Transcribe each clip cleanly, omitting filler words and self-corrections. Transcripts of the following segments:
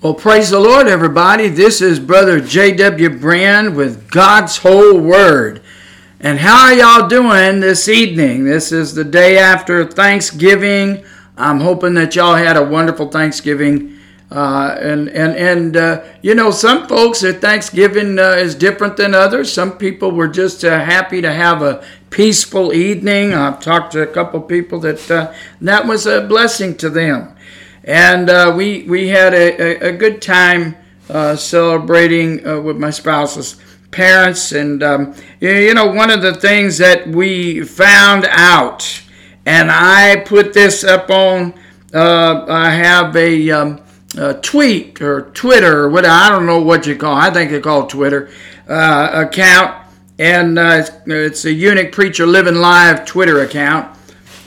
Well, praise the Lord, everybody. This is Brother J.W. Brand with God's Whole Word. And how are y'all doing this evening? This is the day after Thanksgiving. I'm hoping that y'all had a wonderful Thanksgiving. You know, some folks at Thanksgiving is different than others. Some people were just happy to have a peaceful evening. I've talked to a couple people that that was a blessing to them. And we had a good time celebrating with my spouse's parents. And, you know, one of the things that we found out, and I put this up on, I have a tweet or Twitter, or whatever, I don't know what you call it. I think they call it Twitter account. And it's a Eunuch Preacher Living Live Twitter account.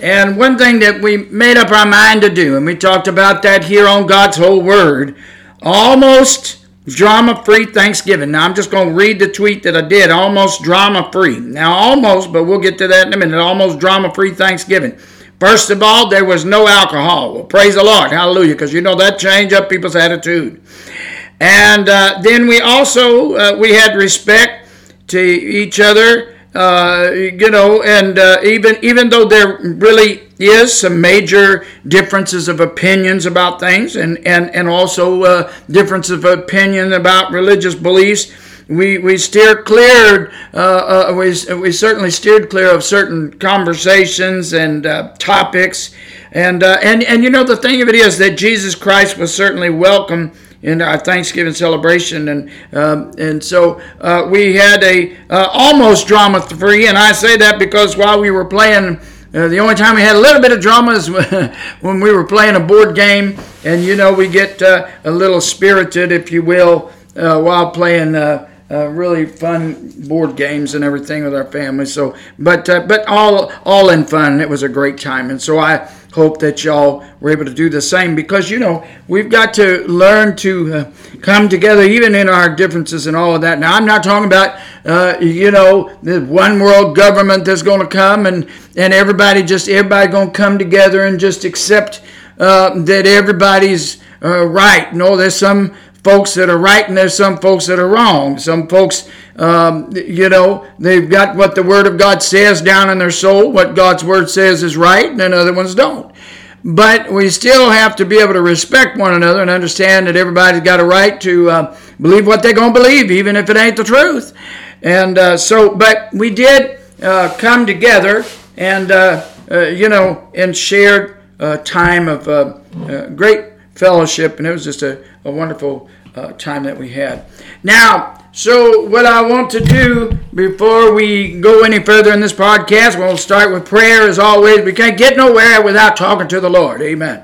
And one thing that we made up our mind to do, and we talked about that here on God's Whole Word, almost drama-free Thanksgiving. Now, I'm just going to read the tweet that I did, almost drama-free. Now, almost, but we'll get to that in a minute, almost drama-free Thanksgiving. First of all, there was no alcohol. Well, praise the Lord, hallelujah, because you know that changed up people's attitude. And then we also, we had respect to each other. You know, and even though there really is some major differences of opinions about things, and also difference of opinion about religious beliefs, we certainly steered clear of certain conversations and topics, and you know, the thing of it is that Jesus Christ was certainly welcome in our Thanksgiving celebration, and so we had a almost drama-free, and I say that because while we were playing, the only time we had a little bit of drama is when we were playing a board game, and you know, we get a little spirited, if you will, while playing really fun board games and everything with our family. So, but all in fun. It was a great time, and so I hope that y'all were able to do the same, because you know, we've got to learn to come together even in our differences and all of that. Now, I'm not talking about you know, the one world government that's going to come and everybody going to come together and just accept that everybody's right. No, there's some folks that are right and there's some folks that are wrong. Some folks, you know, they've got what the Word of God says down in their soul, what God's Word says is right, and then other ones don't. But we still have to be able to respect one another and understand that everybody's got a right to believe what they're going to believe, even if it ain't the truth. And but we did come together and, you know, and shared a time of great fellowship, and it was just a wonderful time that we had. Now, so what I want to do before we go any further in this podcast, we'll start with prayer as always. We can't get nowhere without talking to the Lord. Amen.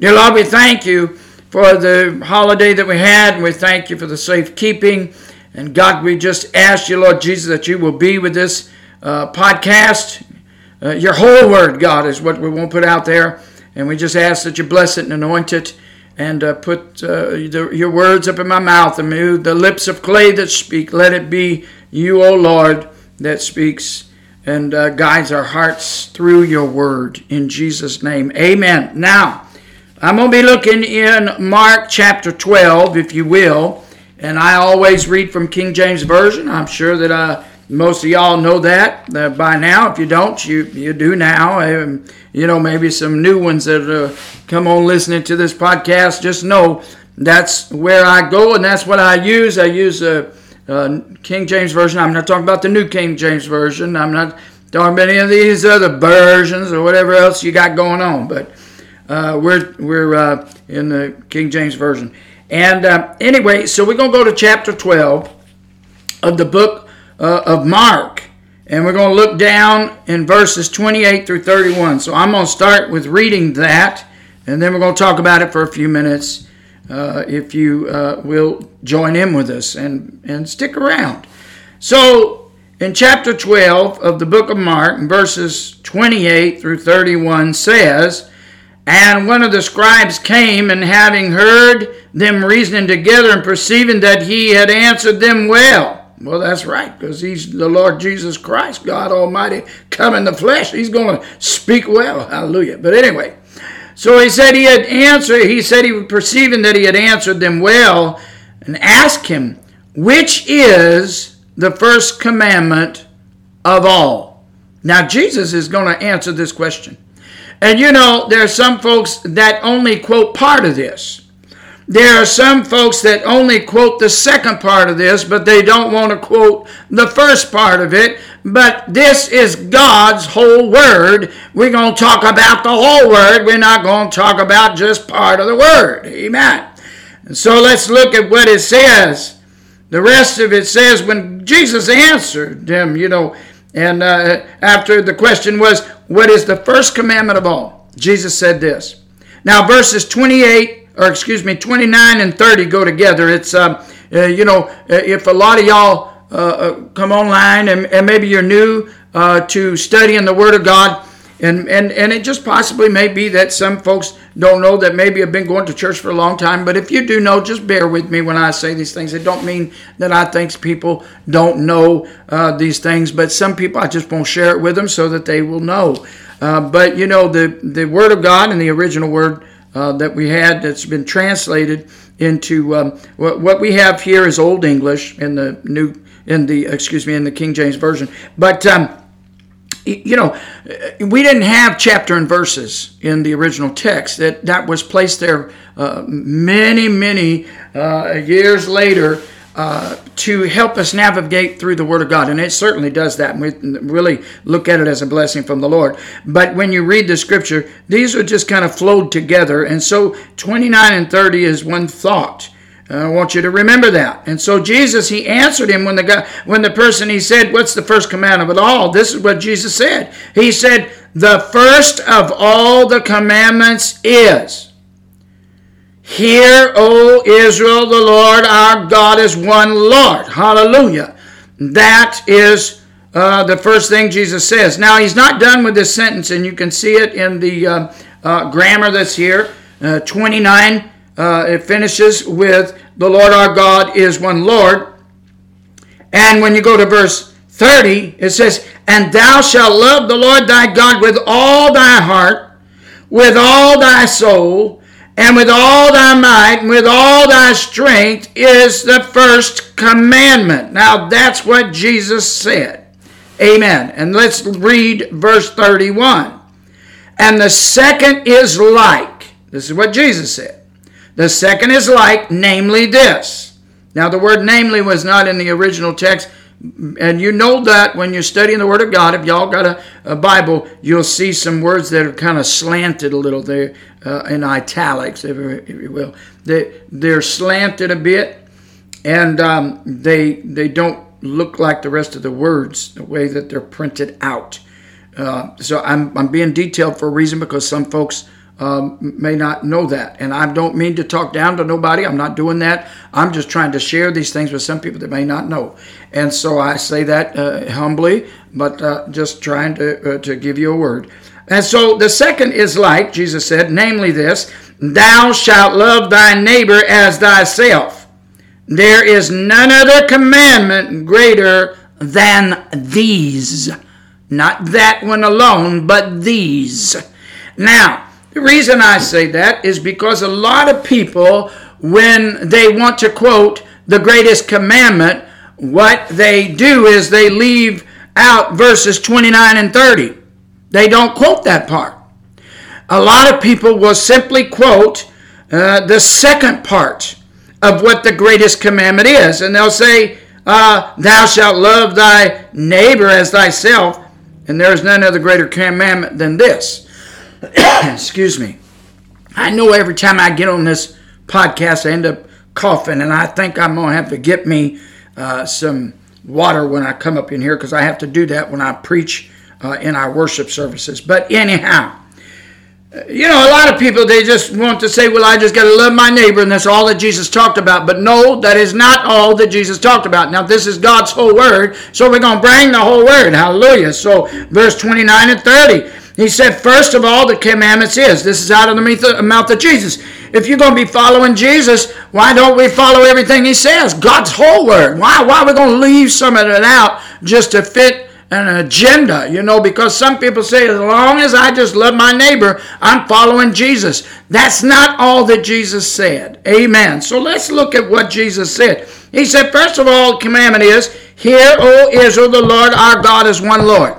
Dear Lord, we thank you for the holiday that we had, and we thank you for the safekeeping. And God, we just ask you, Lord Jesus, that you will be with this podcast. Your whole word, God, is what we won't put out there. And we just ask that you bless it and anoint it, and put your words up in my mouth, and move the lips of clay that speak. Let it be you, O Lord, that speaks and guides our hearts through your word. In Jesus' name, amen. Now, I'm going to be looking in Mark chapter 12, if you will. And I always read from King James Version. I'm sure that most of y'all know that by now. If you don't, you do now. You know, maybe some new ones that come on listening to this podcast, just know that's where I go and that's what I use. I use King James Version. I'm not talking about the new King James Version. I'm not talking about any of these other versions or whatever else you got going on. But we're in the King James Version. And anyway, so we're going to go to chapter 12 of the book of Mark, and we're going to look down in verses 28 through 31. So I'm going to start with reading that, and then we're going to talk about it for a few minutes, if you will join in with us and stick around. So in chapter 12 of the book of Mark, in verses 28 through 31 says, "And one of the scribes came, and having heard them reasoning together, and perceiving that he had answered them well." Well, that's right, because he's the Lord Jesus Christ, God Almighty, come in the flesh. He's going to speak well. Hallelujah. But anyway, So he said he had answered, he said he perceiving that he had answered them well, and asked him, which is the first commandment of all? Now Jesus is going to answer this question. And you know, there are some folks that only quote part of this. There are some folks that only quote the second part of this, but they don't want to quote the first part of it. But this is God's whole word. We're going to talk about the whole word. We're not going to talk about just part of the word. Amen. And so let's look at what it says. The rest of it says, when Jesus answered them, you know, and after the question was, what is the first commandment of all? Jesus said this. Now verses 29 and 30 go together. It's, you know, if a lot of y'all come online and maybe you're new to studying the Word of God, and it just possibly may be that some folks don't know that maybe have been going to church for a long time, but if you do know, just bear with me when I say these things. It don't mean that I think people don't know these things, but some people I just won't share it with them so that they will know. But, you know, the Word of God and the original Word that we had that's been translated into what we have here is Old English in the in the King James Version. But you know, we didn't have chapter and verses in the original text. That was placed there many years later to help us navigate through the Word of God, and it certainly does that. And we really look at it as a blessing from the Lord. But when you read the Scripture, these are just kind of flowed together, and so 29 and 30 is one thought. I want you to remember that. And so Jesus, he answered him when the person, he said, what's the first commandment of it all? This is what Jesus said. He said, the first of all the commandments is, hear, O Israel, the Lord our God is one Lord. Hallelujah. That is the first thing Jesus says. Now, he's not done with this sentence, and you can see it in the grammar that's here. 29, it finishes with, the Lord our God is one Lord. And when you go to verse 30, it says, and thou shalt love the Lord thy God with all thy heart, with all thy soul, and with all thy might, and with all thy strength is the first commandment. Now that's what Jesus said. Amen. And let's read verse 31. And the second is like, this is what Jesus said. The second is like, namely this. Now the word namely was not in the original text. And you know that when you're studying the Word of God, if y'all got a Bible, you'll see some words that are kind of slanted a little there in italics, if you will. They're slanted a bit, and they don't look like the rest of the words, the way that they're printed out. So I'm being detailed for a reason, because some folks may not know that. And I don't mean to talk down to nobody. I'm not doing that. I'm just trying to share these things with some people that may not know. And so I say that humbly, but just trying to give you a word. And so the second is like, Jesus said, namely this, thou shalt love thy neighbor as thyself. There is none other commandment greater than these. Not that one alone, but these. Now, the reason I say that is because a lot of people, when they want to quote the greatest commandment, what they do is they leave out verses 29 and 30. They don't quote that part. A lot of people will simply quote the second part of what the greatest commandment is. And they'll say, thou shalt love thy neighbor as thyself, and there is none other greater commandment than this. Excuse me. I know every time I get on this podcast, I end up coughing, and I think I'm going to have to get me some water when I come up in here, because I have to do that when I preach in our worship services. But anyhow, you know, a lot of people, they just want to say, well, I just got to love my neighbor, and that's all that Jesus talked about. But no, that is not all that Jesus talked about. Now, this is God's whole word, so we're going to bring the whole word. Hallelujah. So, verse 29 and 30. He said, first of all, the commandments is. This is out of the mouth of Jesus. If you're going to be following Jesus, why don't we follow everything he says? God's whole word. Why are we going to leave some of it out just to fit an agenda, you know, because some people say, as long as I just love my neighbor, I'm following Jesus. That's not all that Jesus said. Amen. So let's look at what Jesus said. He said, first of all, commandment is, hear, O Israel, the Lord our God is one Lord.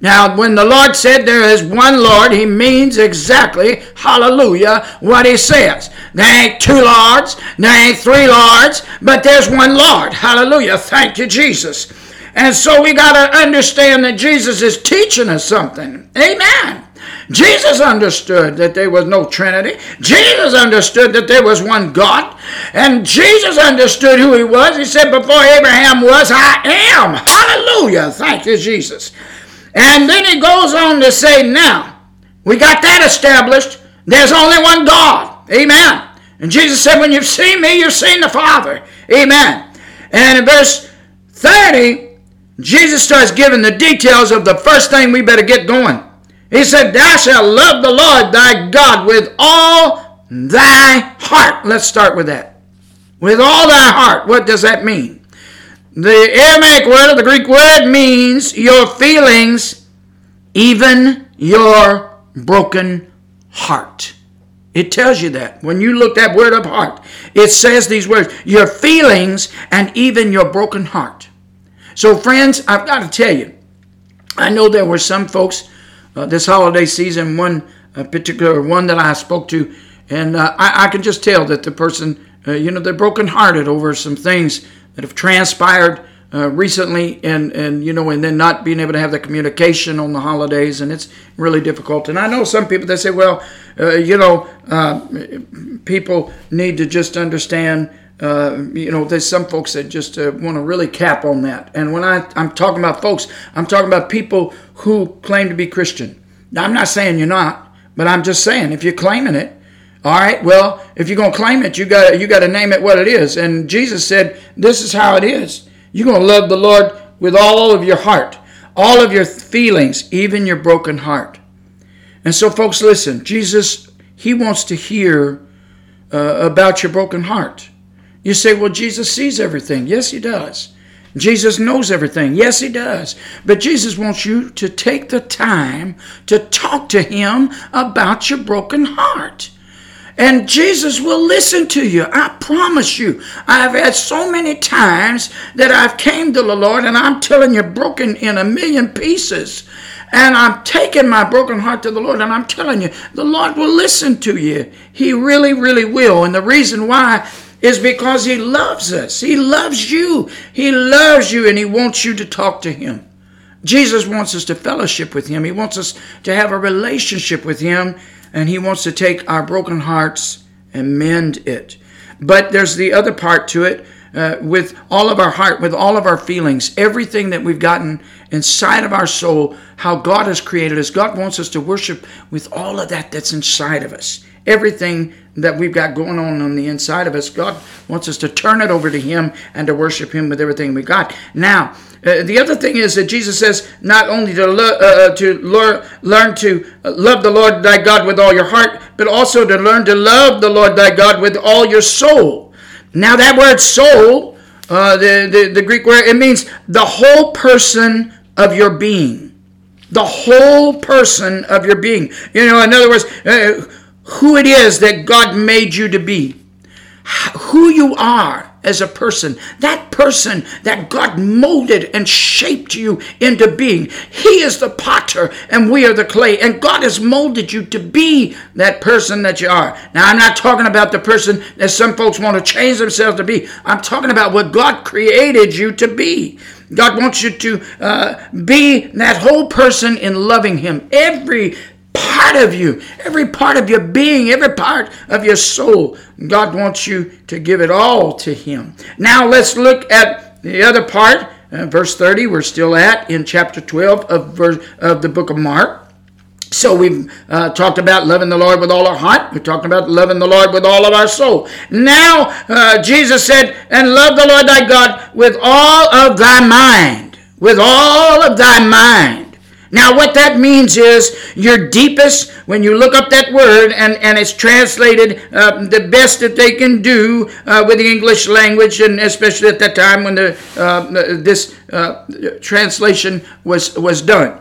Now, when the Lord said there is one Lord, he means exactly, hallelujah, what he says. There ain't two Lords, there ain't three Lords, but there's one Lord. Hallelujah. Thank you, Jesus. And so we got to understand that Jesus is teaching us something. Amen. Jesus understood that there was no Trinity. Jesus understood that there was one God. And Jesus understood who he was. He said, before Abraham was, I am. Hallelujah. Thank you, Jesus. And then he goes on to say, now, we got that established. There's only one God. Amen. And Jesus said, when you've seen me, you've seen the Father. Amen. And in verse 30, Jesus starts giving the details of the first thing we better get going. He said, thou shalt love the Lord thy God with all thy heart. Let's start with that. With all thy heart. What does that mean? The Aramaic word, or the Greek word, means your feelings, even your broken heart. It tells you that. When you look that word up, heart, it says these words, your feelings and even your broken heart. So friends, I've got to tell you, I know there were some folks this holiday season, one particular one that I spoke to, and I can just tell that the person, they're brokenhearted over some things that have transpired recently and then not being able to have the communication on the holidays, and it's really difficult. And I know some people that say, people need to just understand, there's some folks that just want to really cap on that. And when I'm talking about folks, I'm talking about people who claim to be Christian. Now, I'm not saying you're not, but I'm just saying if you're claiming it, all right, well, if you're going to claim it, you got to name it what it is. And Jesus said, this is how it is. You're going to love the Lord with all of your heart, all of your feelings, even your broken heart. And so, folks, listen, Jesus, he wants to hear about your broken heart. You say, well, Jesus sees everything. Yes, he does. Jesus knows everything. Yes, he does. But Jesus wants you to take the time to talk to him about your broken heart. And Jesus will listen to you. I promise you. I've had so many times that I've came to the Lord, and I'm telling you, broken in a million pieces. And I'm taking my broken heart to the Lord, and I'm telling you, the Lord will listen to you. He really, really will. And the reason why is because he loves us. He loves you. He loves you, and he wants you to talk to him. Jesus wants us to fellowship with him. He wants us to have a relationship with him. And he wants to take our broken hearts and mend it. But there's the other part to it. With all of our heart, with all of our feelings, everything that we've gotten inside of our soul, how God has created us. God wants us to worship with all of that that's inside of us. Everything that we've got going on the inside of us, God wants us to turn it over to him and to worship him with everything we got. Now, the other thing is that Jesus says not only to learn to love the Lord thy God with all your heart, but also to learn to love the Lord thy God with all your soul. Now that word soul, the Greek word, it means the whole person of your being. The whole person of your being. You know, in other words, who it is that God made you to be. Who you are as a person, that person that God molded and shaped you into being. He is the potter and we are the clay, and God has molded you to be that person that you are. Now, I'm not talking about the person that some folks want to change themselves to be. I'm talking about what God created you to be. God wants you to be that whole person in loving him. Every part of you, every part of your being, every part of your soul. God wants you to give it all to him. Now let's look at the other part, verse 30, we're still at in chapter 12 of the book of Mark. So we've talked about loving the Lord with all our heart. We're talking about loving the Lord with all of our soul. Now Jesus said, and love the Lord thy God with all of thy mind. With all of thy mind. Now what that means is your deepest, when you look up that word, and it's translated the best that they can do with the English language, and especially at that time when the this translation was done.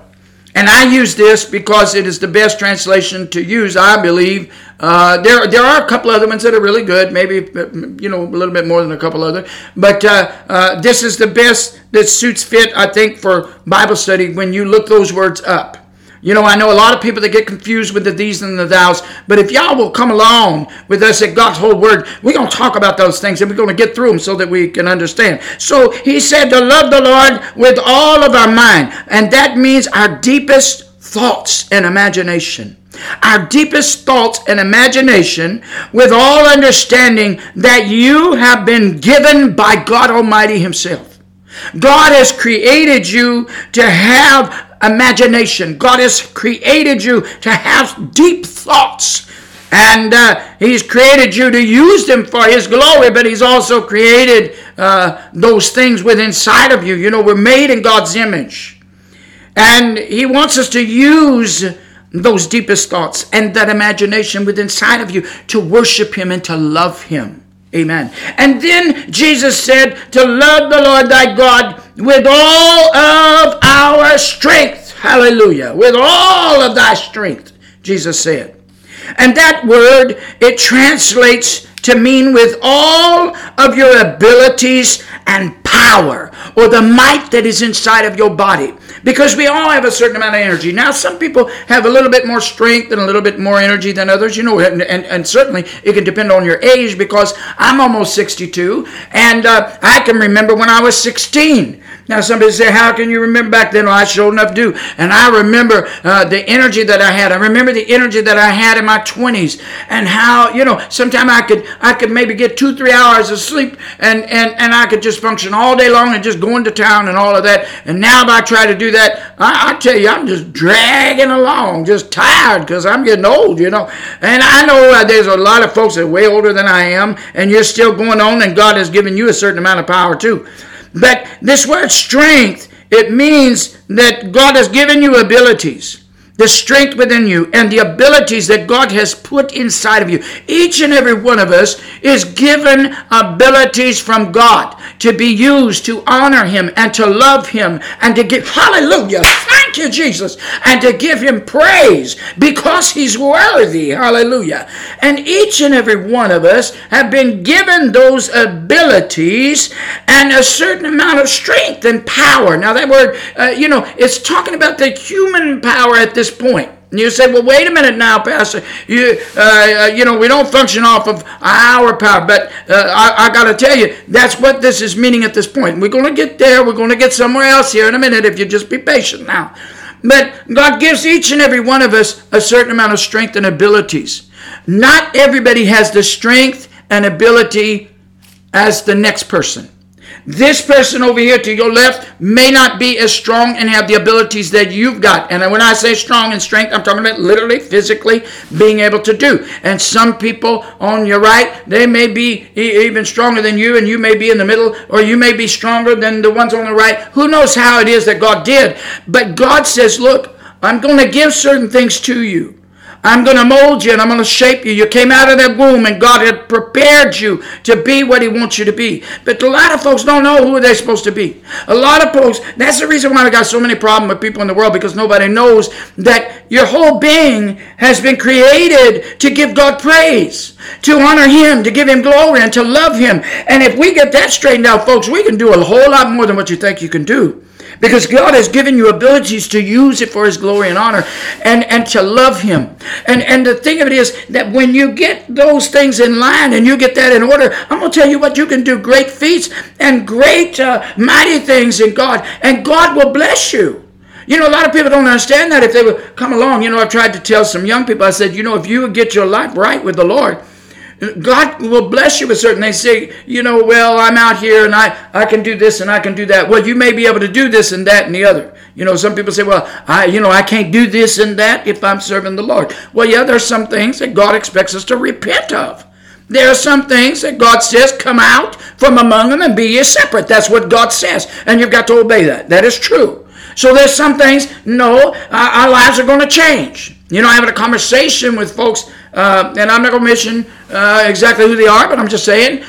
And I use this because it is the best translation to use, I believe. There are a couple other ones that are really good, maybe a little bit more than a couple other. But this is the best that suits fit, I think, for Bible study when you look those words up. You know, I know a lot of people that get confused with the these and the thous, but if y'all will come along with us at God's Whole Word, we're going to talk about those things and we're going to get through them so that we can understand. So he said to love the Lord with all of our mind, and that means our deepest thoughts and imagination. Our deepest thoughts and imagination, with all understanding that you have been given by God Almighty himself. God has created you to have imagination. God has created you to have deep thoughts, and he's created you to use them for his glory, but he's also created those things within inside of you. You know, we're made in God's image, and he wants us to use those deepest thoughts and that imagination within inside of you to worship him and to love him. Amen. And then Jesus said to love the Lord thy God with all of our strength. Hallelujah. With all of thy strength, Jesus said. And that word, it translates to mean with all of your abilities and power, or the might that is inside of your body. Because we all have a certain amount of energy. Now, some people have a little bit more strength and a little bit more energy than others, you know, and certainly it can depend on your age, because I'm almost 62, and I can remember when I was 16. Now, somebody say, how can you remember back then? Well, I sure enough do. And I remember the energy that I had. I remember the energy that I had in my 20s, and how, you know, sometimes I could maybe get 2-3 hours of sleep, and I could just function all day long and just go into town and all of that. And now if I try to do that, I tell you, I'm just dragging along, just tired, because I'm getting old, you know. And I know there's a lot of folks that are way older than I am, and you're still going on, and God has given you a certain amount of power too. But this word strength, it means that God has given you abilities, the strength within you, and the abilities that God has put inside of you. Each and every one of us is given abilities from God to be used to honor him and to love him and to give, hallelujah, thank you, Jesus, and to give him praise because he's worthy, hallelujah. And each and every one of us have been given those abilities and a certain amount of strength and power. Now that word, it's talking about the human power at this point. And you say, well, wait a minute now, Pastor. We don't function off of our power. But I got to tell you, that's what this is meaning at this point. We're going to get there. We're going to get somewhere else here in a minute if you just be patient now. But God gives each and every one of us a certain amount of strength and abilities. Not everybody has the strength and ability as the next person. This person over here to your left may not be as strong and have the abilities that you've got. And when I say strong and strength, I'm talking about literally, physically being able to do. And some people on your right, they may be even stronger than you, and you may be in the middle, or you may be stronger than the ones on the right. Who knows how it is that God did? But God says, look, I'm going to give certain things to you. I'm going to mold you and I'm going to shape you. You came out of that womb and God had prepared you to be what he wants you to be. But a lot of folks don't know who they're supposed to be. A lot of folks, that's the reason why we got so many problems with people in the world, because nobody knows that your whole being has been created to give God praise, to honor him, to give him glory, and to love him. And if we get that straightened out, folks, we can do a whole lot more than what you think you can do. Because God has given you abilities to use it for his glory and honor, and to love him. And the thing of it is that when you get those things in line and you get that in order, I'm going to tell you what, you can do great feats and great mighty things in God. And God will bless you. You know, a lot of people don't understand that if they would come along. You know, I've tried to tell some young people, I said, you know, if you would get your life right with the Lord, God will bless you with certain things. They say, you know, well, I'm out here and I can do this and I can do that. Well, you may be able to do this and that and the other. You know, some people say, well, I can't do this and that if I'm serving the Lord. Well, yeah, there's some things that God expects us to repent of. There are some things that God says, come out from among them and be ye separate. That's what God says. And you've got to obey that. That is true. So there's some things, no, our lives are going to change. You know, having a conversation with folks, and I'm not going to mention exactly who they are, but I'm just saying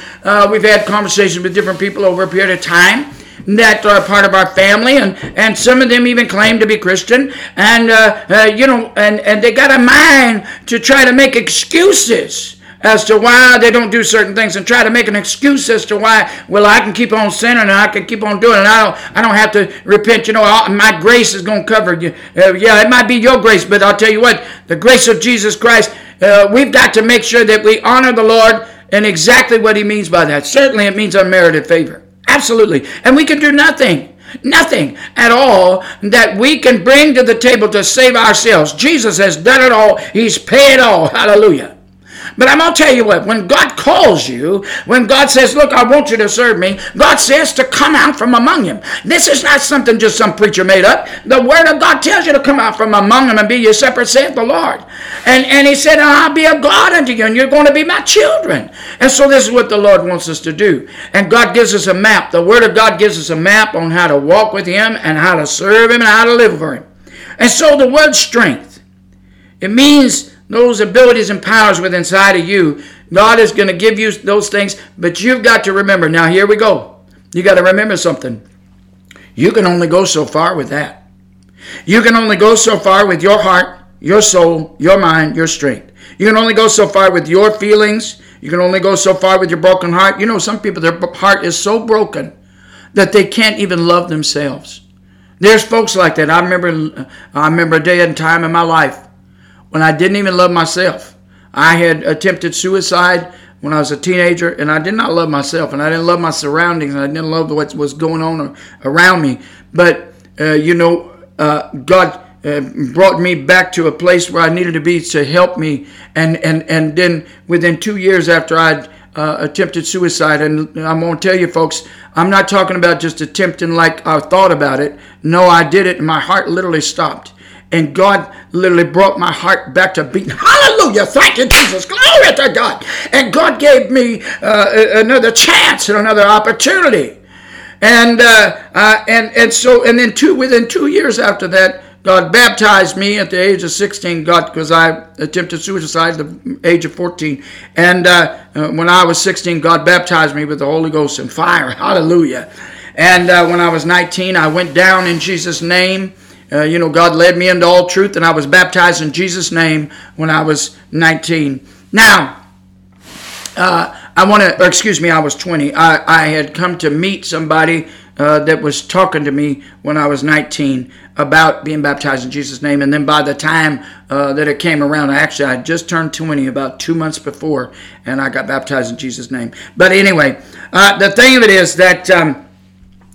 we've had conversations with different people over a period of time that are part of our family, and some of them even claim to be Christian, and you know, and they got a mind to try to make excuses as to why they don't do certain things, and try to make an excuse as to why, well, I can keep on sinning, and I can keep on doing it, and I don't have to repent. You know, my grace is going to cover you. Yeah, it might be your grace, but I'll tell you what, the grace of Jesus Christ, we've got to make sure that we honor the Lord and exactly what He means by that. Certainly it means unmerited favor. Absolutely. And we can do nothing. Nothing at all that we can bring to the table to save ourselves. Jesus has done it all. He's paid it all. Hallelujah. But I'm going to tell you what, when God calls you, when God says, look, I want you to serve me, God says to come out from among Him. This is not something just some preacher made up. The Word of God tells you to come out from among Him and be your separate, saith the Lord. And He said, I'll be a God unto you, and you're going to be my children. And so this is what the Lord wants us to do. And God gives us a map. The Word of God gives us a map on how to walk with Him and how to serve Him and how to live for Him. And so the word strength, it means those abilities and powers within inside of you. God is going to give you those things, but you've got to remember. Now, here we go. You got to remember something. You can only go so far with that. You can only go so far with your heart, your soul, your mind, your strength. You can only go so far with your feelings. You can only go so far with your broken heart. You know, some people, their heart is so broken that they can't even love themselves. There's folks like that. I remember a day and time in my life when I didn't even love myself. I had attempted suicide when I was a teenager, and I did not love myself, and I didn't love my surroundings, and I didn't love what was going on around me. But, God brought me back to a place where I needed to be to help me. And then within 2 years after I'd attempted suicide, and I'm going to tell you folks, I'm not talking about just attempting like I thought about it. No, I did it, and my heart literally stopped. And God literally brought my heart back to beating. Hallelujah. Thank you, Jesus. Glory to God. And God gave me another chance and another opportunity. And then within 2 years after that, God baptized me at the age of 16, God, because I attempted suicide at the age of 14. And when I was 16, God baptized me with the Holy Ghost and fire. Hallelujah. And when I was 19, I went down in Jesus' name. You know, God led me into all truth, and I was baptized in Jesus' name when I was 19. Now, I was 20. I had come to meet somebody that was talking to me when I was 19 about being baptized in Jesus' name. And then by the time that it came around, I had just turned 20 about 2 months before, and I got baptized in Jesus' name. But anyway, the thing of it is that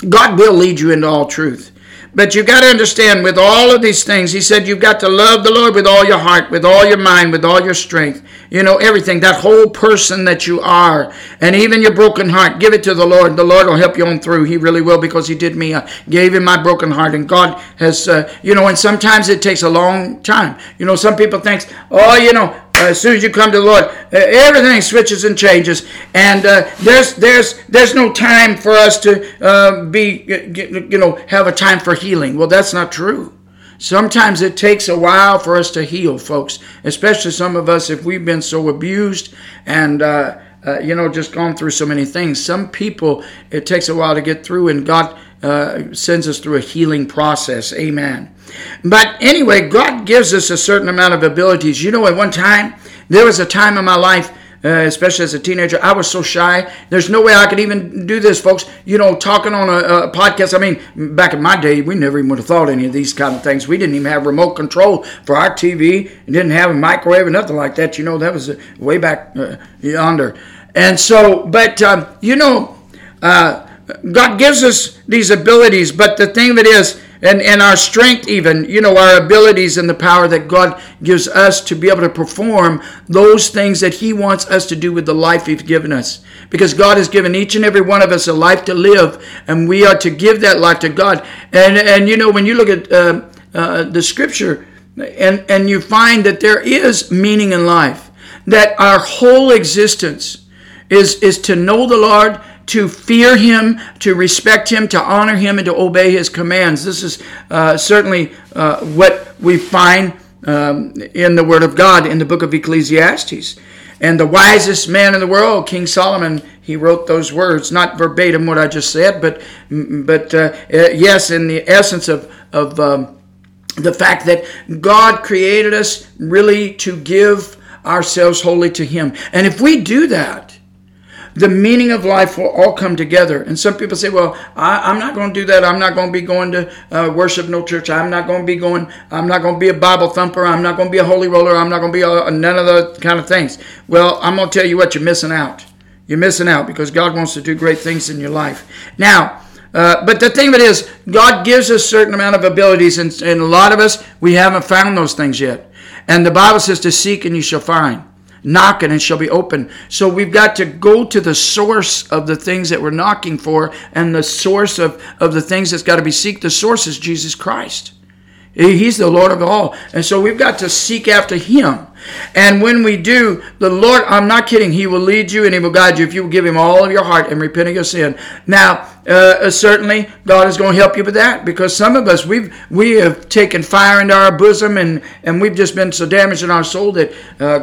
God will lead you into all truth. But you've got to understand, with all of these things, He said you've got to love the Lord with all your heart, with all your mind, with all your strength. You know, everything, that whole person that you are, and even your broken heart, give it to the Lord. The Lord will help you on through. He really will, because He did me. I gave Him my broken heart, and God has, and sometimes it takes a long time. You know, some people think, as soon as you come to the Lord, everything switches and changes, and there's no time for us to have a time for healing. Well, that's not true. Sometimes it takes a while for us to heal, folks. Especially some of us, if we've been so abused and just gone through so many things. Some people, it takes a while to get through, and God sends us through a healing process. Amen. But anyway, God gives us a certain amount of abilities. You know, at one time, there was a time in my life, especially as a teenager, I was so shy. There's no way I could even do this, folks. You know, talking on a podcast. I mean, back in my day, we never even would have thought any of these kind of things. We didn't even have remote control for our TV. We didn't have a microwave or nothing like that. You know, that was way back yonder. And so, but, God gives us these abilities, but the thing of it is, and our strength even, you know, our abilities and the power that God gives us to be able to perform those things that He wants us to do with the life He's given us. Because God has given each and every one of us a life to live, and we are to give that life to God. And you know, when you look at the Scripture, and you find that there is meaning in life, that our whole existence is to know the Lord, to fear him, to respect him, to honor him, and to obey his commands. This is certainly what we find in the Word of God in the book of Ecclesiastes. And the wisest man in the world, King Solomon, he wrote those words, not verbatim what I just said, but yes, in the essence of the fact that God created us really to give ourselves wholly to him. And if we do that, the meaning of life will all come together. And some people say, well, I'm not going to do that. I'm not going to be going to worship no church. I'm not going to be a Bible thumper. I'm not going to be a holy roller. I'm not going to be none of those kind of things. Well, I'm going to tell you what, you're missing out. You're missing out because God wants to do great things in your life. Now, but the thing of it is, God gives us a certain amount of abilities, and a lot of us, we haven't found those things yet. And the Bible says to seek and you shall find. Knock and it shall be open. So we've got to go to the source of the things that we're knocking for, and the source of the things that's got to be seeked. The source is Jesus Christ. He's the Lord of all. And so we've got to seek after him. And when we do, the Lord, I'm not kidding, he will lead you and he will guide you if you will give him all of your heart and repent of your sin. Now, certainly, God is going to help you with that, because some of us, we have taken fire into our bosom, and we've just been so damaged in our soul that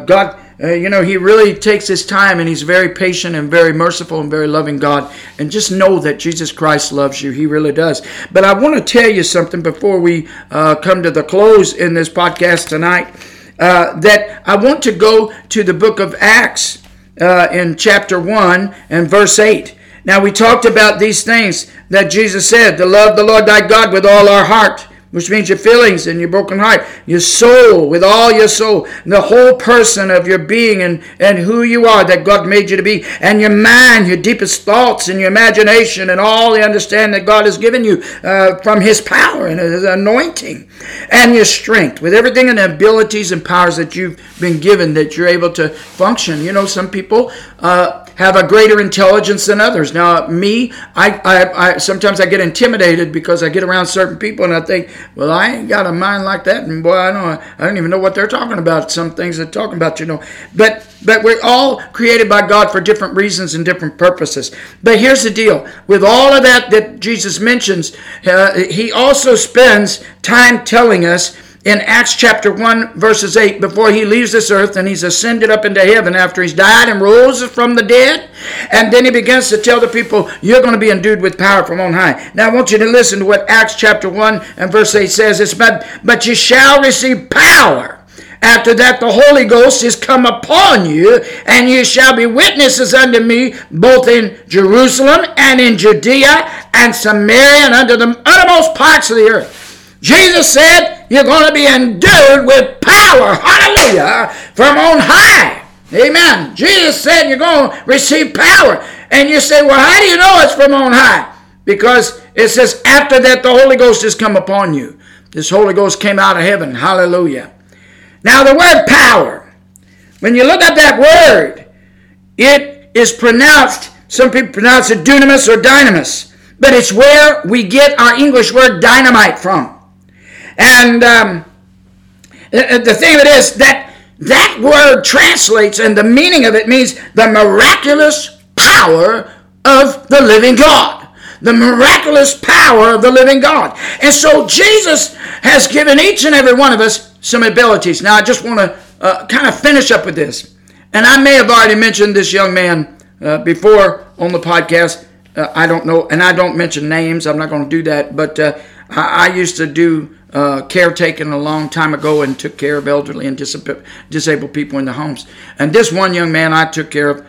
God... he really takes his time, and he's very patient and very merciful and very loving God. And just know that Jesus Christ loves you. He really does. But I want to tell you something before we come to the close in this podcast tonight, that I want to go to the book of Acts in chapter 1 and verse 8. Now, we talked about these things that Jesus said, to love the Lord thy God with all our heart, which means your feelings and your broken heart, your soul, with all your soul, the whole person of your being and who you are that God made you to be, and your mind, your deepest thoughts and your imagination and all the understanding that God has given you from his power and his anointing, and your strength, with everything and the abilities and powers that you've been given, that you're able to function. You know, some people have a greater intelligence than others. Now, me, I sometimes I get intimidated because I get around certain people and I think, well, I ain't got a mind like that, and boy, I don't even know what they're talking about. Some things they're talking about, you know. But we're all created by God for different reasons and different purposes. But here's the deal: with all of that Jesus mentions, he also spends time telling us in Acts chapter 1, verses 8, before he leaves this earth and he's ascended up into heaven after he's died and rose from the dead. And then he begins to tell the people, you're going to be endued with power from on high. Now I want you to listen to what Acts chapter 1 and verse 8 says. It's about, but you shall receive power. After that, the Holy Ghost is come upon you, and you shall be witnesses unto me, both in Jerusalem and in Judea and Samaria and unto the uttermost parts of the earth. Jesus said, you're going to be endued with power, hallelujah, from on high. Amen. Jesus said you're going to receive power. And you say, well, how do you know it's from on high? Because it says, after that, the Holy Ghost has come upon you. This Holy Ghost came out of heaven, hallelujah. Now, the word power, when you look at that word, it is pronounced, some people pronounce it dunamis or dynamis, but it's where we get our English word dynamite from. And the thing of it is that word translates, and the meaning of it means the miraculous power of the living God. The miraculous power of the living God. And so Jesus has given each and every one of us some abilities. Now I just want to kind of finish up with this. And I may have already mentioned this young man before on the podcast. I don't know, and I don't mention names. I'm not going to do that. But I used to do caretaking a long time ago and took care of elderly and disabled people in the homes. And this one young man I took care of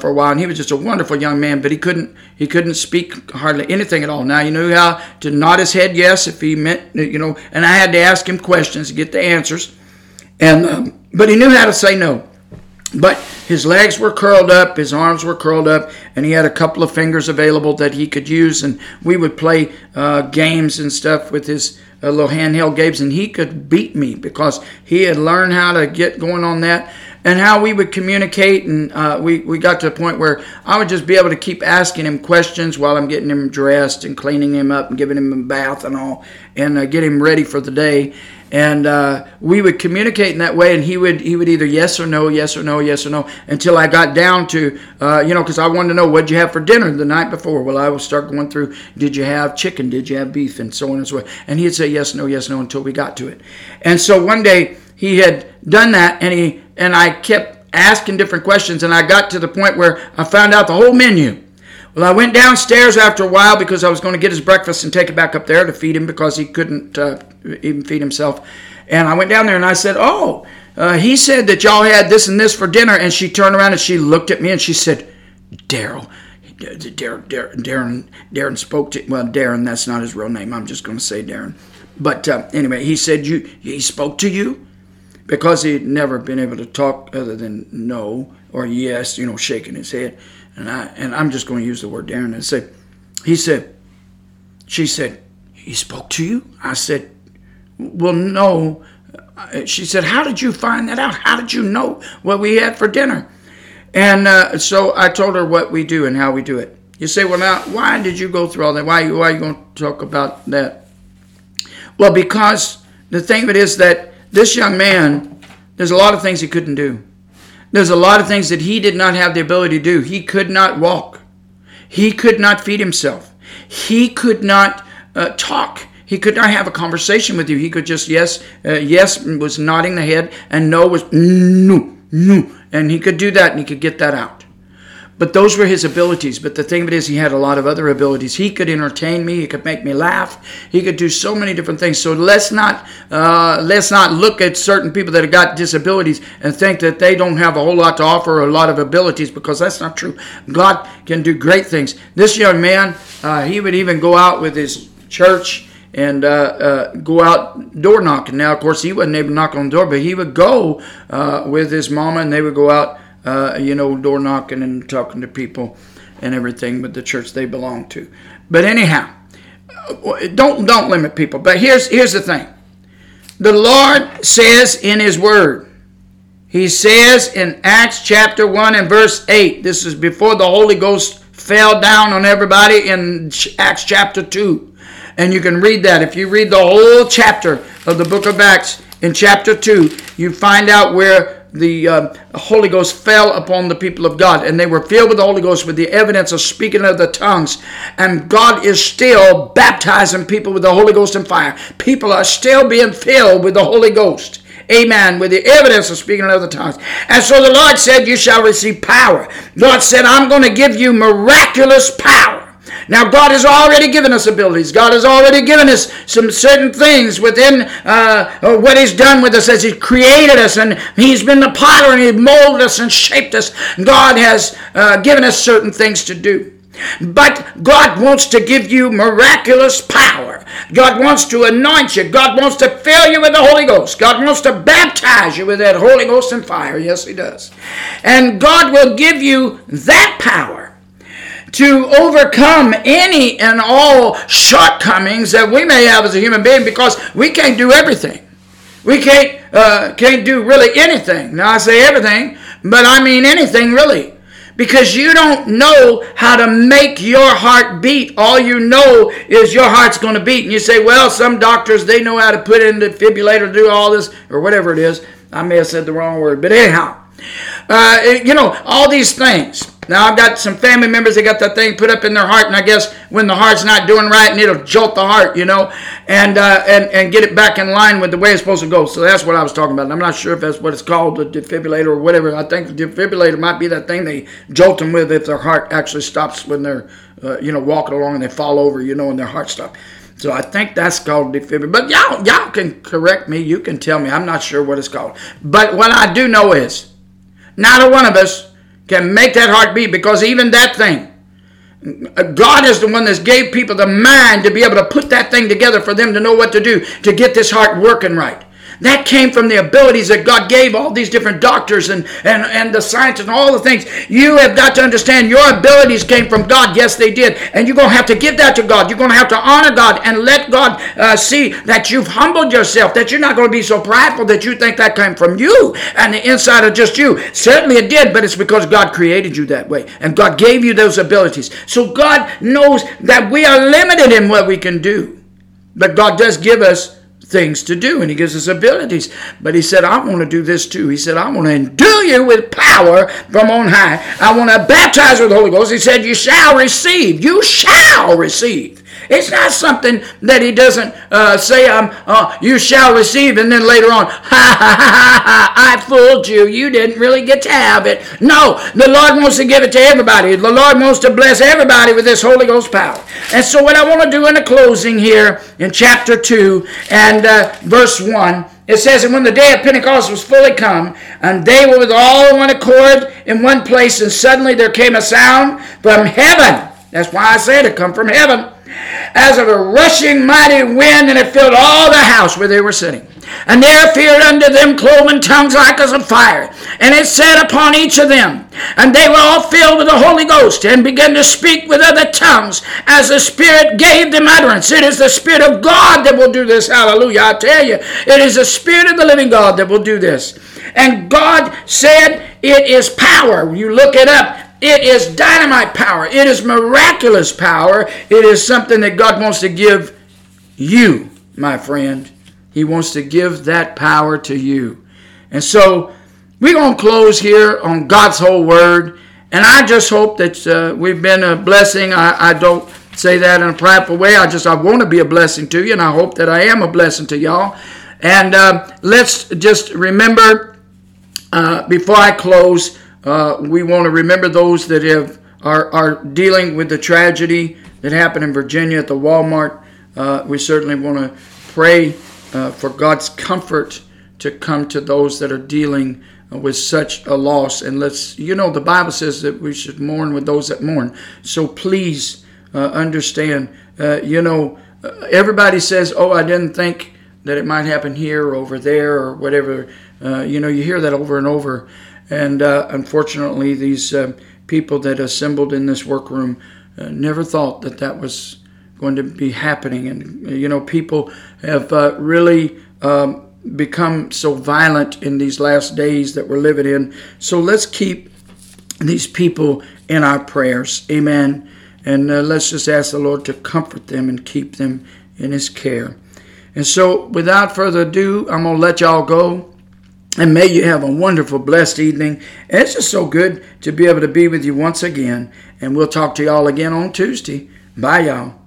for a while, and he was just a wonderful young man, but he couldn't speak hardly anything at all. Now, you know how to nod his head yes if he meant, you know, and I had to ask him questions to get the answers. And but he knew how to say no. But his legs were curled up, his arms were curled up, and he had a couple of fingers available that he could use, and we would play games and stuff with his little handheld games, and he could beat me because he had learned how to get going on that and how we would communicate, and we got to a point where I would just be able to keep asking him questions while I'm getting him dressed and cleaning him up and giving him a bath and all, and get him ready for the day. And we would communicate in that way, and he would either yes or no, yes or no, yes or no, until I got down to, because I wanted to know, what'd you have for dinner the night before? Well, I would start going through, did you have chicken, did you have beef, and so on and so forth. And he'd say yes, no, until we got to it. And so one day he had done that, and I kept asking different questions, and I got to the point where I found out the whole menu. Well, I went downstairs after a while because I was going to get his breakfast and take it back up there to feed him because he couldn't even feed himself. And I went down there and I said, he said that y'all had this and this for dinner. And she turned around and she looked at me and she said, Darren spoke to, well, Darren, that's not his real name. I'm just going to say Darren. But anyway, he said, he spoke to you? Because he'd never been able to talk other than no or yes, shaking his head. And I'm just going to use the word Darren and say, she said, he spoke to you? I said, well, no. She said, how did you find that out? How did you know what we had for dinner? And so I told her what we do and how we do it. You say, well, now, why did you go through all that? Why are you going to talk about that? Well, because the thing of it is that this young man, there's a lot of things he couldn't do. There's a lot of things that he did not have the ability to do. He could not walk. He could not feed himself. He could not talk. He could not have a conversation with you. He could just, yes was nodding the head, and no was, no, no. And he could do that, and he could get that out. But those were his abilities. But the thing of it is, he had a lot of other abilities. He could entertain me. He could make me laugh. He could do so many different things. So let's not look at certain people that have got disabilities and think that they don't have a whole lot to offer or a lot of abilities, because that's not true. God can do great things. This young man, he would even go out with his church and go out door knocking. Now, of course, he wasn't able to knock on the door, but he would go with his mama, and they would go out door knocking and talking to people and everything with the church they belong to. But anyhow, don't limit people. But here's the thing. The Lord says in His Word, He says in Acts chapter 1 and verse 8, this is before the Holy Ghost fell down on everybody in Acts chapter 2. And you can read that. If you read the whole chapter of the book of Acts in chapter 2, you find out where the Holy Ghost fell upon the people of God, and they were filled with the Holy Ghost with the evidence of speaking of the tongues. And God is still baptizing people with the Holy Ghost and fire. People are still being filled with the Holy Ghost. Amen. With the evidence of speaking in other tongues. And so the Lord said, you shall receive power. God said, I'm going to give you miraculous power. Now, God has already given us abilities. God has already given us some certain things within what He's done with us as He's created us. And He's been the potter, and He's molded us and shaped us. God has given us certain things to do. But God wants to give you miraculous power. God wants to anoint you. God wants to fill you with the Holy Ghost. God wants to baptize you with that Holy Ghost and fire. Yes, He does. And God will give you that power to overcome any and all shortcomings that we may have as a human being, because we can't do everything. We can't do really anything. Now, I say everything, but I mean anything really. Because you don't know how to make your heart beat. All you know is your heart's going to beat. And you say, well, some doctors, they know how to put in the defibrillator, do all this, or whatever it is. I may have said the wrong word, but anyhow. All these things. Now, I've got some family members that got that thing put up in their heart, and I guess when the heart's not doing right, and it'll jolt the heart, and get it back in line with the way it's supposed to go. So that's what I was talking about. And I'm not sure if that's what it's called, the defibrillator or whatever. I think the defibrillator might be that thing they jolt them with if their heart actually stops when they're, walking along and they fall over, and their heart stops. So I think that's called defibrillator. But y'all can correct me. You can tell me. I'm not sure what it's called. But what I do know is, not a one of us can make that heart beat, because even that thing, God is the one that gave people the mind to be able to put that thing together for them to know what to do to get this heart working right. That came from the abilities that God gave all these different doctors and the scientists and all the things. You have got to understand your abilities came from God. Yes, they did. And you're going to have to give that to God. You're going to have to honor God and let God see that you've humbled yourself, that you're not going to be so prideful that you think that came from you and the inside of just you. Certainly it did, but it's because God created you that way. And God gave you those abilities. So God knows that we are limited in what we can do. But God does give us things to do, and he gives us abilities. But he said, I want to do this too. He said, I want to endue you with power from on high. I want to baptize with the Holy Ghost. He said, you shall receive. You shall receive. It's not something that he doesn't say, you shall receive, and then later on, I fooled you. You didn't really get to have it. No, the Lord wants to give it to everybody. The Lord wants to bless everybody with this Holy Ghost power. And so what I want to do in the closing here in chapter 2 and verse 1, it says, and when the day of Pentecost was fully come, and they were with all one accord in one place, and suddenly there came a sound from heaven. That's why I said it come from heaven. As of a rushing mighty wind, and it filled all the house where they were sitting. And there appeared unto them cloven tongues like as of fire, and it sat upon each of them. And they were all filled with the Holy Ghost, and began to speak with other tongues, as the Spirit gave them utterance. It is the Spirit of God that will do this. Hallelujah. I tell you, it is the Spirit of the living God that will do this. And God said, it is power. You look it up. It is dynamite power. It is miraculous power. It is something that God wants to give you, my friend. He wants to give that power to you. And so we're going to close here on God's Whole Word. And I just hope that we've been a blessing. I don't say that in a prideful way. I want to be a blessing to you, and I hope that I am a blessing to y'all. And let's just remember, before I close, we want to remember those that are dealing with the tragedy that happened in Virginia at the Walmart. We certainly want to pray for God's comfort to come to those that are dealing with such a loss. And the Bible says that we should mourn with those that mourn. So please understand, everybody says, oh, I didn't think that it might happen here or over there or whatever. You hear that over and over. And unfortunately, these people that assembled in this workroom never thought that was going to be happening. And, people have really become so violent in these last days that we're living in. So let's keep these people in our prayers. Amen. And let's just ask the Lord to comfort them and keep them in his care. And so without further ado, I'm going to let y'all go. And may you have a wonderful, blessed evening. And it's just so good to be able to be with you once again. And we'll talk to y'all again on Tuesday. Bye, y'all.